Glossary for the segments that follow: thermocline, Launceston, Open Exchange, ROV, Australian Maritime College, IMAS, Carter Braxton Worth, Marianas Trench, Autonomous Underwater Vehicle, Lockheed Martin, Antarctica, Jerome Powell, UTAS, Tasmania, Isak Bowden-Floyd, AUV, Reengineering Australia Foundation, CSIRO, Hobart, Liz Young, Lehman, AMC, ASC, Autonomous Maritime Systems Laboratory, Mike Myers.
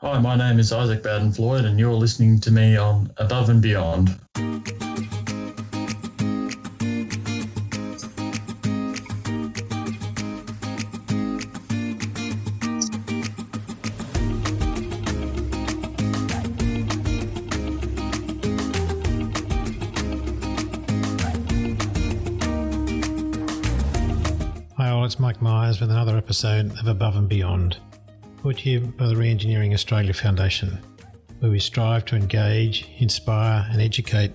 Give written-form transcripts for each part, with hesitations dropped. Hi, my name is Isak Bowden-Floyd and you're listening to me on Above and Beyond. It's Mike Myers with another episode of Above and Beyond, brought to you by the Reengineering Australia Foundation, where we strive to engage, inspire and educate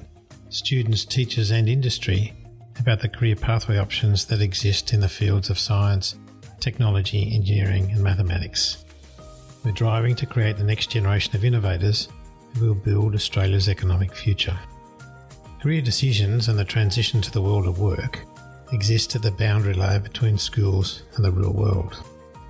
students, teachers and industry about the career pathway options that exist in the fields of science, technology, engineering and mathematics. We're driving to create the next generation of innovators who will build Australia's economic future. Career decisions and the transition to the world of work exist at the boundary layer between schools and the real world.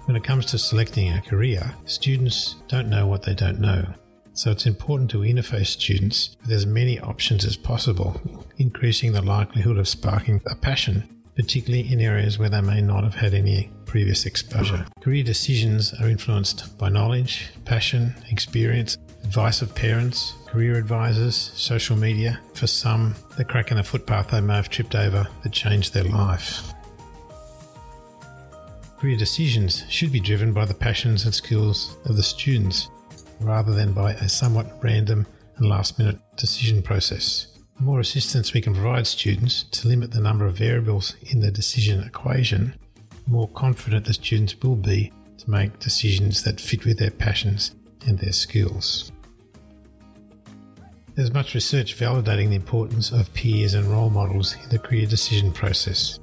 When it comes to selecting a career, students don't know what they don't know. So it's important to interface students with as many options as possible, increasing the likelihood of sparking a passion, particularly in areas where they may not have had any previous exposure. Career decisions are influenced by knowledge, passion, experience, advice of parents, career advisors, social media. For some, the crack in the footpath they may have tripped over that changed their life. Career decisions should be driven by the passions and skills of the students rather than by a somewhat random and last-minute decision process. The more assistance we can provide students to limit the number of variables in the decision equation, the more confident the students will be to make decisions that fit with their passions and their skills. There's much research validating the importance of peers and role models in the career decision process.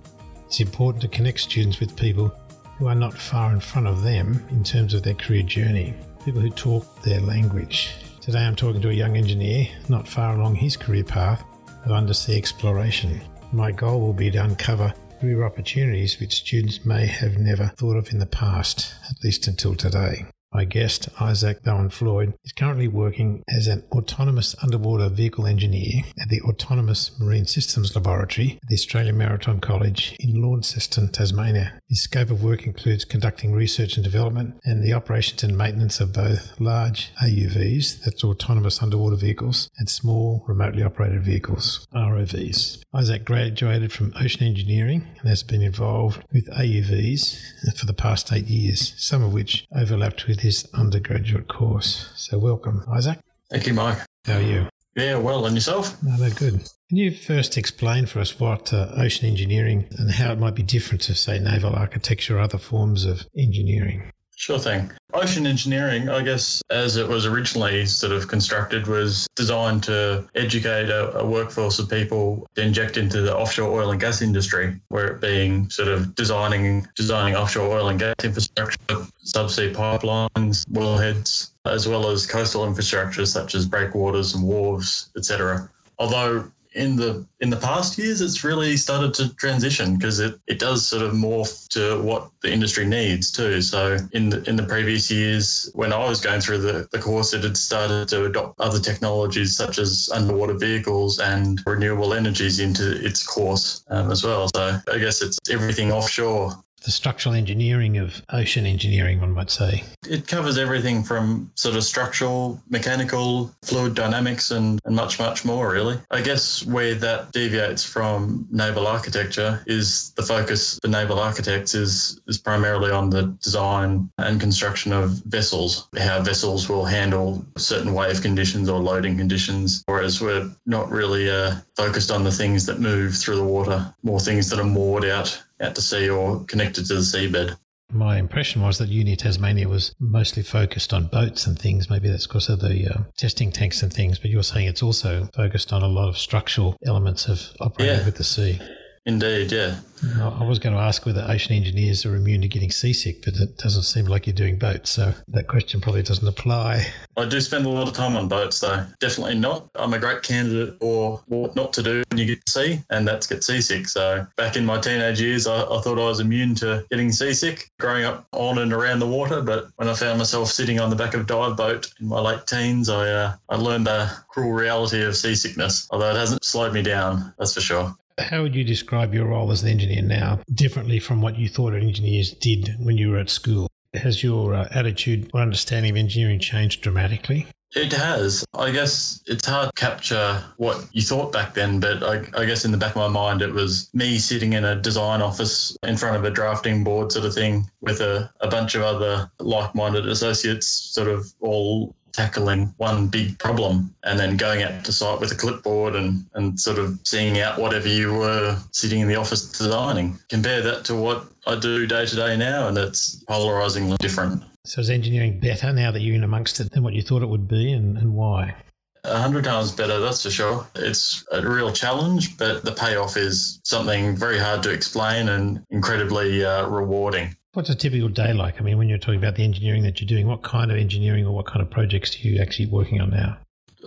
It's important to connect students with people who are not far in front of them in terms of their career journey, people who talk their language. Today I'm talking to a young engineer not far along his career path of undersea exploration. My goal will be to uncover career opportunities which students may have never thought of in the past, at least until today. My guest, Isak Bowden-Floyd, is currently working as an autonomous underwater vehicle engineer at the Autonomous Maritime Systems Laboratory at the Australian Maritime College in Launceston, Tasmania. His scope of work includes conducting research and development and the operations and maintenance of both large AUVs, that's autonomous underwater vehicles, and small remotely operated vehicles, ROVs. Isak graduated from ocean engineering and has been involved with AUVs for the past 8 years, some of which overlapped with his undergraduate course. So welcome, Isak. Thank you, Mike. How are you? Yeah, well, and yourself? No, they're good. Can you first explain for us what ocean engineering and how it might be different to, say, naval architecture or other forms of engineering? Sure thing. Ocean engineering, I guess, as it was originally sort of constructed, was designed to educate a workforce of people to inject into the offshore oil and gas industry, where it being sort of designing offshore oil and gas infrastructure, subsea pipelines, wellheads, as well as coastal infrastructure such as breakwaters and wharves, etc. Although in the past years, it's really started to transition because it does sort of morph to what the industry needs too. So in the previous years, when I was going through the course, it had started to adopt other technologies such as underwater vehicles and renewable energies into its course as well. So I guess it's everything offshore. The structural engineering of ocean engineering, one might say. It covers everything from sort of structural, mechanical, fluid dynamics and much, much more, really. I guess where that deviates from naval architecture is the focus for naval architects is primarily on the design and construction of vessels, how vessels will handle certain wave conditions or loading conditions, whereas we're not really focused on the things that move through the water, more things that are moored out to sea or connected to the seabed. My impression was that Uni Tasmania was mostly focused on boats and things. Maybe that's because of the testing tanks and things, but you're saying it's also focused on a lot of structural elements of operating with the sea. Indeed, yeah. I was going to ask whether ocean engineers are immune to getting seasick, but it doesn't seem like you're doing boats, so that question probably doesn't apply. I do spend a lot of time on boats, though. Definitely not. I'm a great candidate for what not to do when you get to sea, and that's get seasick. So back in my teenage years, I thought I was immune to getting seasick, growing up on and around the water, but when I found myself sitting on the back of a dive boat in my late teens, I learned the cruel reality of seasickness, although it hasn't slowed me down, that's for sure. How would you describe your role as an engineer now differently from what you thought engineers did when you were at school? Has your attitude or understanding of engineering changed dramatically? It has. I guess it's hard to capture what you thought back then, but I guess in the back of my mind, it was me sitting in a design office in front of a drafting board sort of thing with a bunch of other like-minded associates sort of all tackling one big problem, and then going out to site with a clipboard and sort of seeing out whatever you were sitting in the office designing. Compare that to what I do day to day now, and it's polarisingly different. So is engineering better now that you're in amongst it than what you thought it would be, and why? 100 times better, that's for sure. It's a real challenge, but the payoff is something very hard to explain and incredibly rewarding. What's a typical day like? I mean, when you're talking about the engineering that you're doing, what kind of engineering or what kind of projects are you actually working on now?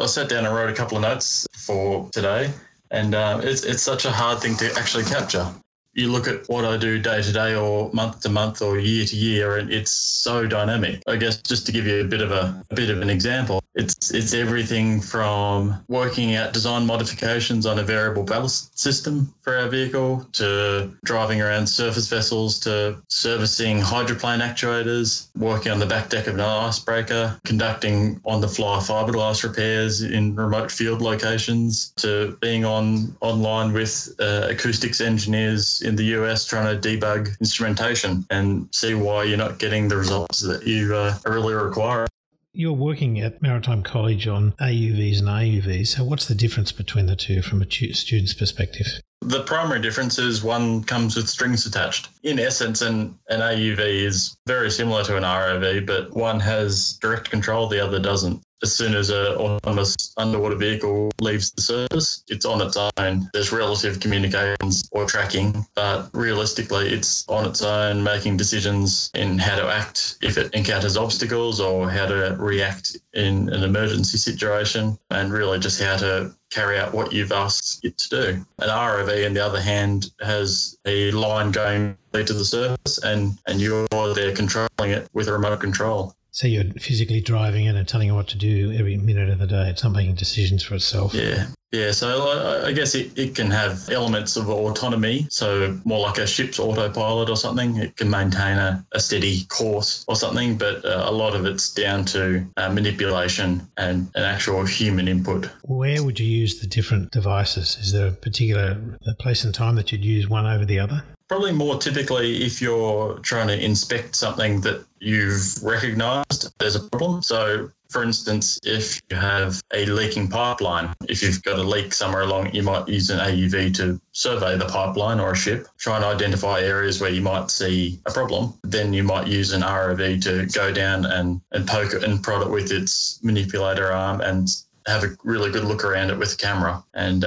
I sat down and wrote a couple of notes for today, and it's such a hard thing to actually capture. You look at what I do day to day or month to month or year to year, and it's so dynamic. I guess just to give you a bit of an example, it's everything from working out design modifications on a variable ballast system for our vehicle to driving around surface vessels to servicing hydroplane actuators, working on the back deck of an icebreaker, conducting on-the-fly fiberglass repairs in remote field locations, to being online with acoustics engineers in the US trying to debug instrumentation and see why you're not getting the results that you really require. You're working at Maritime College on AUVs and AUVs, so what's the difference between the two from a student's perspective? The primary difference is one comes with strings attached. In essence, an AUV is very similar to an ROV, but one has direct control, the other doesn't. As soon as an autonomous underwater vehicle leaves the surface, it's on its own. There's relative communications or tracking, but realistically, it's on its own making decisions in how to act if it encounters obstacles or how to react in an emergency situation, and really just how to carry out what you've asked it to do. An ROV, on the other hand, has a line going to the surface, and you're there controlling it with a remote control. So you're physically driving it and telling it what to do every minute of the day. It's not making decisions for itself. Yeah. So I guess it can have elements of autonomy. So more like a ship's autopilot or something. It can maintain a steady course or something, but a lot of it's down to manipulation and an actual human input. Where would you use the different devices? Is there a particular place and time that you'd use one over the other? Probably more typically if you're trying to inspect something that you've recognised there's a problem. So, for instance, if you have a leaking pipeline, if you've got a leak somewhere along, you might use an AUV to survey the pipeline or a ship, try and identify areas where you might see a problem. Then you might use an ROV to go down and poke it and prod it with its manipulator arm and have a really good look around it with a camera and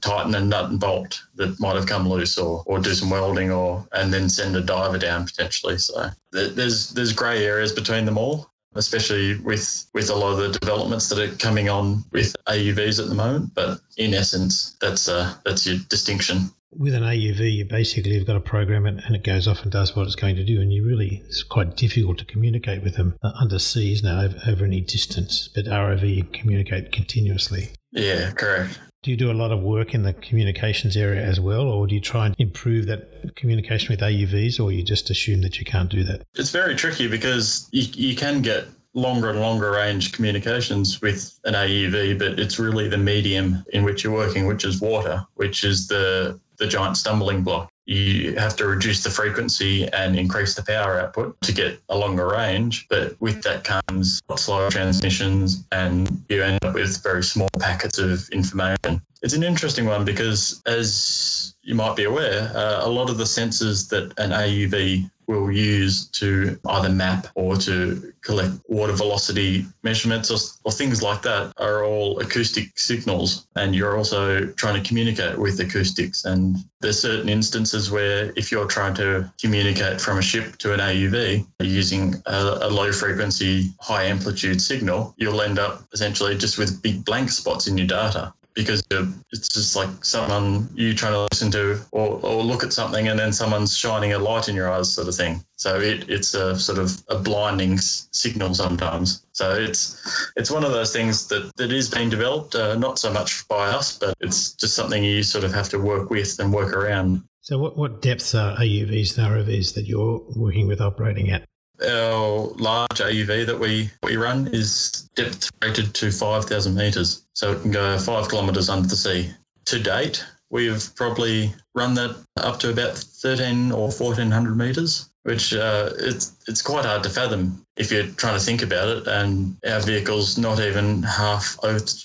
tighten a nut and bolt that might have come loose or do some welding and then send a diver down potentially. So there's grey areas between them all, especially with a lot of the developments that are coming on with AUVs at the moment. But in essence, that's your distinction. With an AUV, you basically have got to program it and it goes off and does what it's going to do, and it's quite difficult to communicate with them under sea, isn't it, over any distance. But ROV, you communicate continuously. Yeah, correct. Do you do a lot of work in the communications area as well, or do you try and improve that communication with AUVs, or you just assume that you can't do that? It's very tricky because you can get longer and longer range communications with an AUV, but it's really the medium in which you're working, which is water, which is the giant stumbling block. You have to reduce the frequency and increase the power output to get a longer range, but with that comes slower transmissions and you end up with very small packets of information. It's an interesting one because, as you might be aware, a lot of the sensors that an AUV will use to either map or to collect water velocity measurements or things like that are all acoustic signals, and you're also trying to communicate with acoustics. And there's certain instances where if you're trying to communicate from a ship to an AUV using a low frequency, high amplitude signal, you'll end up essentially just with big blank spots in your data. Because it's just like someone you trying to listen to or look at something and then someone's shining a light in your eyes sort of thing. So it's a sort of a blinding signal sometimes. So it's one of those things that is being developed, not so much by us, but it's just something you sort of have to work with and work around. So what depths are AUVs and ROVs that you're working with operating at? our large AUV that we run is depth rated to 5,000 metres, so it can go 5 kilometres under the sea. To date, we've probably run that up to about 13 or 1,400 metres, which it's quite hard to fathom if you're trying to think about it, and our vehicle's not even half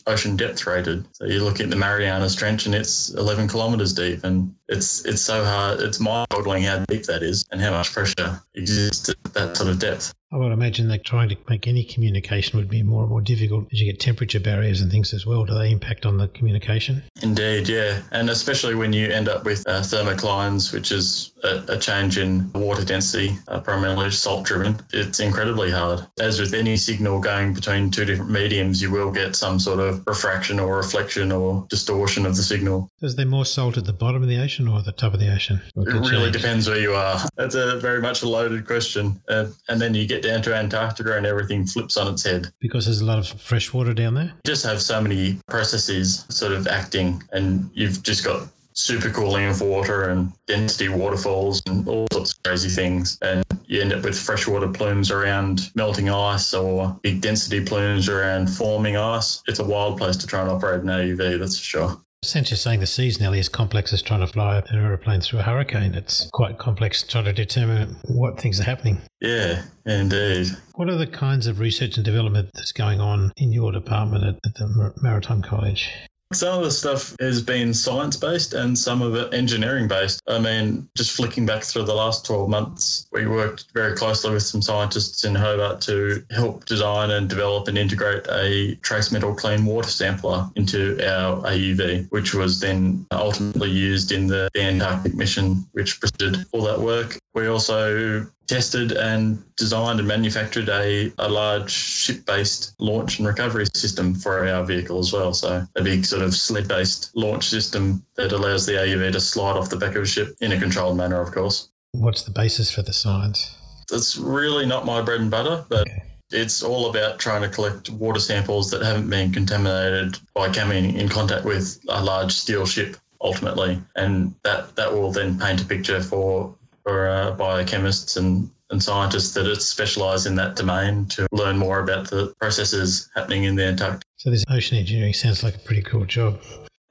ocean depth rated. So you look at the Marianas Trench and it's 11 kilometres deep, and it's so hard, it's mind-boggling how deep that is and how much pressure exists at that sort of depth. I would imagine that trying to make any communication would be more and more difficult as you get temperature barriers and things as well. Do they impact on the communication? Indeed, yeah. And especially when you end up with thermoclines, which is a change in water density, primarily salt-driven, it's incredibly hard. As with any signal going between two different mediums, you will get some sort of refraction or reflection or distortion of the signal. Is there more salt at the bottom of the ocean or at the top of the ocean? It really depends where you are. That's a very much a loaded question. And then you get down to Antarctica and everything flips on its head. Because there's a lot of fresh water down there? You just have so many processes sort of acting, and you've just got supercooling of water and density waterfalls and all sorts of crazy things. And you end up with freshwater plumes around melting ice or big density plumes around forming ice. It's a wild place to try and operate an AUV, that's for sure. Since you're saying the sea's nearly as complex as trying to fly an aeroplane through a hurricane, it's quite complex trying to determine what things are happening. Yeah, indeed. What are the kinds of research and development that's going on in your department at the Maritime College? Some of the stuff has been science-based and some of it engineering-based. I mean, just flicking back through the last 12 months, we worked very closely with some scientists in Hobart to help design and develop and integrate a trace metal clean water sampler into our AUV, which was then ultimately used in the Antarctic mission, which preceded all that work. We also tested and designed and manufactured a large ship-based launch and recovery system for our vehicle as well. So a big sort of sled-based launch system that allows the AUV to slide off the back of a ship in a controlled manner, of course. What's the basis for the science? That's really not my bread and butter, but it's all about trying to collect water samples that haven't been contaminated by coming in contact with a large steel ship, ultimately. And that will then paint a picture for biochemists and scientists that specialise in that domain to learn more about the processes happening in the Antarctic. So this ocean engineering sounds like a pretty cool job.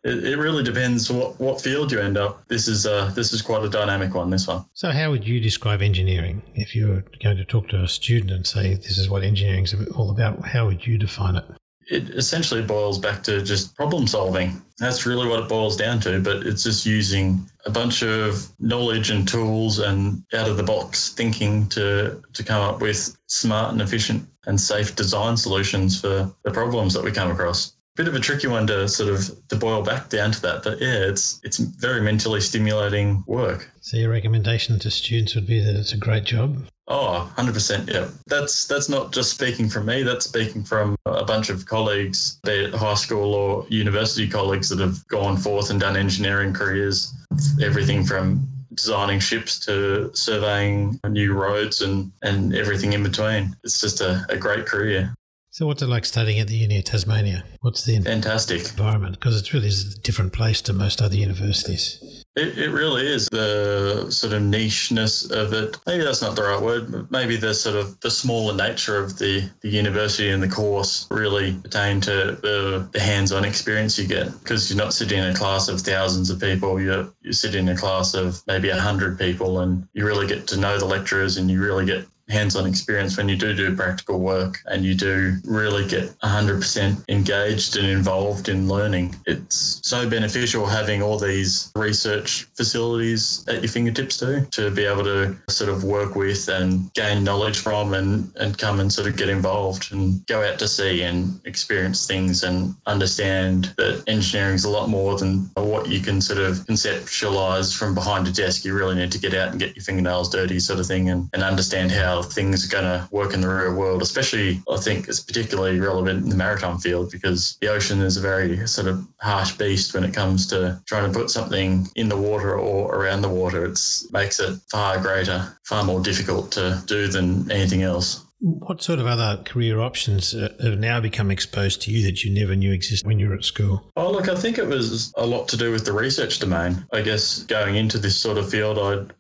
It really depends what field you end up. This is quite a dynamic one, this one. So how would you describe engineering? If you were going to talk to a student and say this is what engineering's all about, how would you define it? It essentially boils back to just problem solving. That's really what it boils down to, but it's just using a bunch of knowledge and tools and out-of-the-box thinking to come up with smart and efficient and safe design solutions for the problems that we come across. Bit of a tricky one to sort of to boil back down to that, but yeah, it's very mentally stimulating work. So your recommendation to students would be that it's a great job? Oh, 100%, yeah. That's not just speaking from me, that's speaking from a bunch of colleagues, be it high school or university colleagues that have gone forth and done engineering careers, everything from designing ships to surveying new roads and everything in between. It's just a great career. So what's it like studying at the Uni of Tasmania? What's the fantastic environment? Because it really is a different place to most other universities. It really is. The sort of nicheness of it, maybe that's not the right word, but maybe the sort of the smaller nature of the university and the course really pertain to the hands-on experience you get, because you're not sitting in a class of thousands of people, you sit in a class of maybe 100 people, and you really get to know the lecturers and you really get hands-on experience when you do practical work and you do really get 100% engaged and involved in learning. It's so beneficial having all these research facilities at your fingertips to be able to sort of work with and gain knowledge from and come and sort of get involved and go out to sea and experience things and understand that engineering is a lot more than what you can sort of conceptualise from behind a desk. You really need to get out and get your fingernails dirty sort of thing and understand how things are going to work in the real world. Especially, I think it's particularly relevant in the maritime field, because the ocean is a very sort of harsh beast when it comes to trying to put something in the water or around the water. It makes it far greater, far more difficult to do than anything else. What sort of other career options have now become exposed to you that you never knew existed when you were at school? Oh, look, I think it was a lot to do with the research domain. I guess going into this sort of field,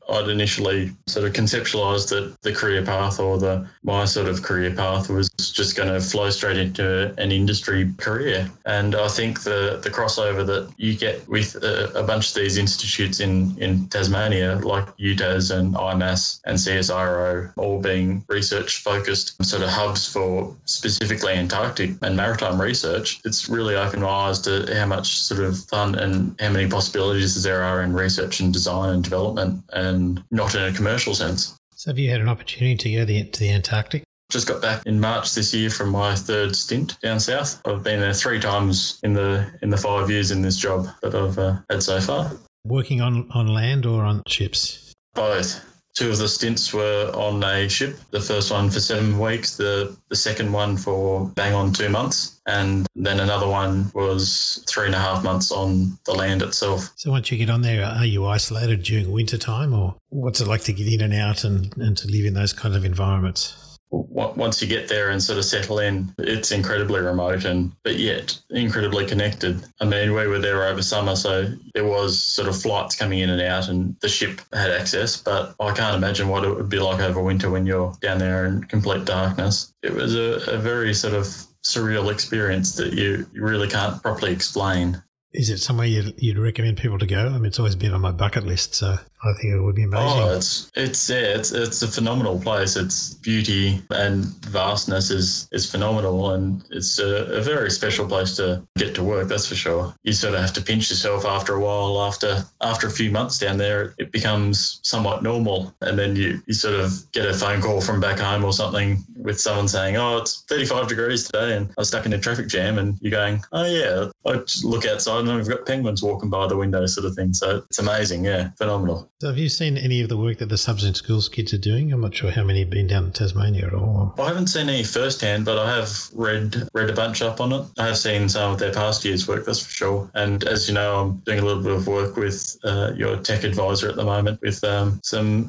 I'd initially sort of conceptualised that the career path or my sort of career path was just going to flow straight into an industry career. And I think the crossover that you get with a bunch of these institutes in Tasmania, like UTAS and IMAS and CSIRO, all being research-focused sort of hubs for specifically Antarctic and maritime research, it's really opened my eyes to how much sort of fun and how many possibilities there are in research and design and development, and not in a commercial sense. So have you had an opportunity to go to the Antarctic? Just got back in March this year from my third stint down south. I've been there 3 times in the 5 years in this job that I've had so far. Working on land or on ships? Both. 2 of the stints were on a ship, the first one for 7 weeks, the second one for bang on 2 months, and then another one was 3.5 months on the land itself. So once you get on there, are you isolated during winter time, or what's it like to get in and out and to live in those kind of environments? Once you get there and sort of settle in, it's incredibly remote but yet incredibly connected. I mean, we were there over summer, so there was sort of flights coming in and out and the ship had access, but I can't imagine what it would be like over winter when you're down there in complete darkness. It was a very sort of surreal experience that you really can't properly explain. Is it somewhere you'd recommend people to go? I mean, it's always been on my bucket list, so I think it would be amazing. Oh, it's a phenomenal place. Its beauty and vastness is phenomenal, and it's a very special place to get to work, that's for sure. You sort of have to pinch yourself after a while. After a few months down there, it becomes somewhat normal, and then you sort of get a phone call from back home or something with someone saying, oh, it's 35 degrees today and I was stuck in a traffic jam, and you're going, oh yeah, I just look outside and we've got penguins walking by the window sort of thing. So it's amazing, yeah, phenomenal. So have you seen any of the work that the subs and schools kids are doing? I'm not sure how many have been down in Tasmania at all. I haven't seen any firsthand, but I have read a bunch up on it. I have seen some of their past year's work, that's for sure. And as you know, I'm doing a little bit of work with your tech advisor at the moment with some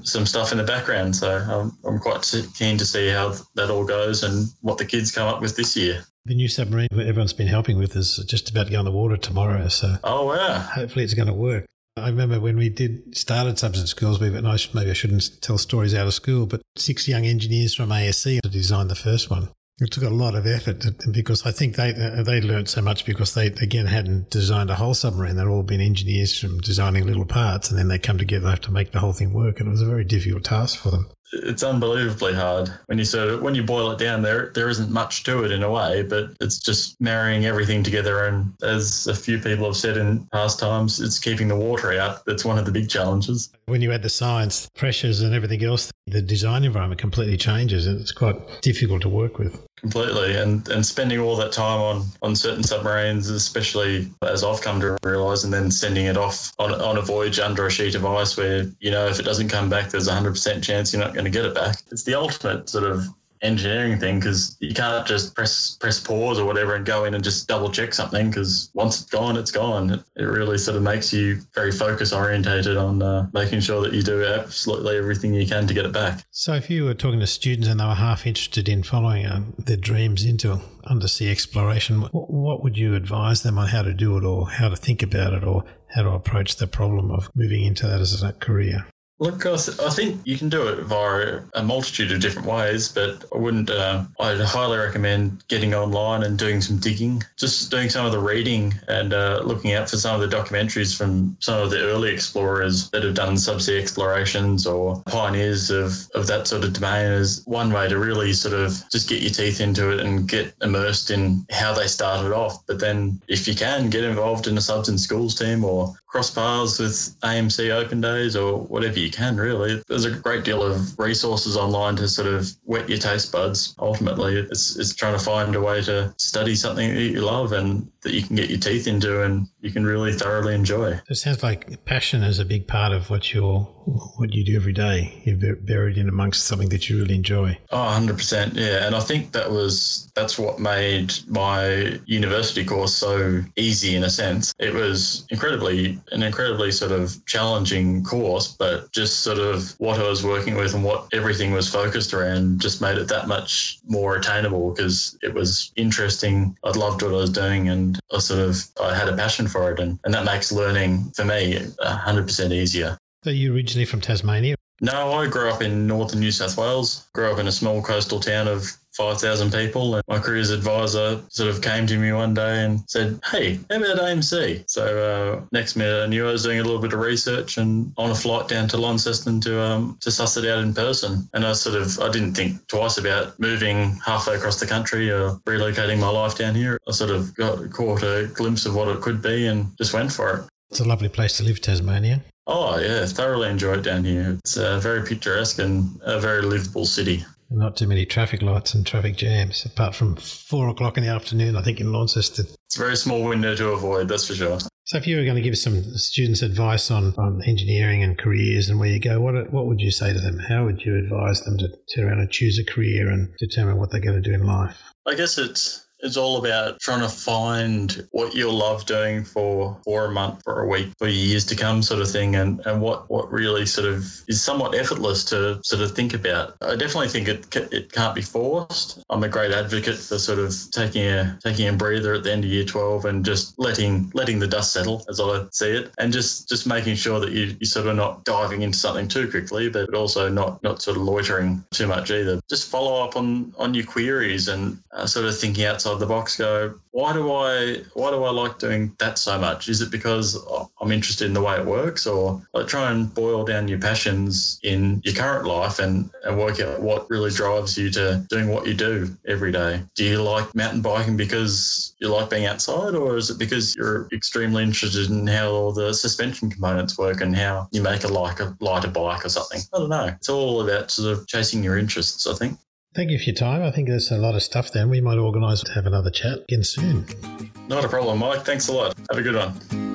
stuff in the background. So I'm quite keen to see how that all goes and what the kids come up with this year. The new submarine everyone's been helping with is just about to go on the water tomorrow. So oh, wow. Hopefully it's going to work. I remember when we started subs in schools, maybe I shouldn't tell stories out of school, but 6 young engineers from ASC designed the first one. It took a lot of effort because I think they learnt so much because they, again, hadn't designed a whole submarine. They'd all been engineers from designing little parts, and then they come together and have to make the whole thing work, and it was a very difficult task for them. It's unbelievably hard when you boil it down. There isn't much to it in a way, but it's just marrying everything together. And as a few people have said in past times, it's keeping the water out. That's one of the big challenges. When you add the science, pressures and everything else, the design environment completely changes, and it's quite difficult to work with. Completely, and spending all that time on certain submarines, especially as I've come to realise, and then sending it off on a voyage under a sheet of ice where, you know, if it doesn't come back, there's a 100% chance you're not going to get it back. It's the ultimate sort of engineering thing, because you can't just press pause or whatever and go in and just double check something, because once it's gone, it's gone. It really sort of makes you very focus orientated on making sure that you do absolutely everything you can to get it back. So if you were talking to students and they were half interested in following their dreams into undersea exploration, what would you advise them on how to do it, or how to think about it, or how to approach the problem of moving into that as a career? Look, I think you can do it via a multitude of different ways, but I'd highly recommend getting online and doing some digging, just doing some of the reading and looking out for some of the documentaries from some of the early explorers that have done subsea explorations or pioneers of that sort of domain is one way to really sort of just get your teeth into it and get immersed in how they started off. But then if you can, get involved in a subs and schools team or cross paths with AMC open days or whatever you can, really. There's a great deal of resources online to sort of whet your taste buds. Ultimately, it's trying to find a way to study something that you love, and that you can get your teeth into and you can really thoroughly enjoy. It sounds like passion is a big part of what you do every day. You're buried in amongst something that you really enjoy. Oh, 100%. Yeah. And I think that's what made my university course so easy in a sense. It was an incredibly sort of challenging course, but just sort of what I was working with and what everything was focused around just made it that much more attainable because it was interesting. I'd loved what I was doing and I had a passion for it. And that makes learning for me 100% easier. Are you originally from Tasmania? No, I grew up in northern New South Wales. Grew up in a small coastal town of 5,000 people, and my careers advisor sort of came to me one day and said, "Hey, how about AMC?" So next minute I knew I was doing a little bit of research and on a flight down to Launceston to suss it out in person. And I didn't think twice about moving halfway across the country or relocating my life down here. I sort of caught a glimpse of what it could be and just went for it. It's a lovely place to live, Tasmania. Oh, yeah, thoroughly enjoy it down here. It's very picturesque and a very livable city. Not too many traffic lights and traffic jams, apart from 4 o'clock in the afternoon, I think, in Launceston. It's a very small window to avoid, that's for sure. So if you were going to give some students advice on engineering and careers and where you go, what would you say to them? How would you advise them to turn around and choose a career and determine what they're going to do in life? I guess It's all about trying to find what you'll love doing for a month, for a week, for years to come sort of thing, and what really sort of is somewhat effortless to sort of think about. I definitely think it can't be forced. I'm a great advocate for sort of taking a breather at the end of year 12 and just letting the dust settle, as I see it, and just making sure that you're sort of not diving into something too quickly, but also not sort of loitering too much either. Just follow up on your queries and sort of thinking outside the box. Go, why do I like doing that so much? Is it because I'm interested in the way it works? Or try and boil down your passions in your current life and work out what really drives you to doing what you do every day. Do you like mountain biking because you like being outside, or is it because you're extremely interested in how all the suspension components work and how you make a lighter bike or something? I don't know. It's all about sort of chasing your interests, I think. Thank you for your time. I think there's a lot of stuff there. We might organise to have another chat again soon. Not a problem, Mike. Thanks a lot. Have a good one.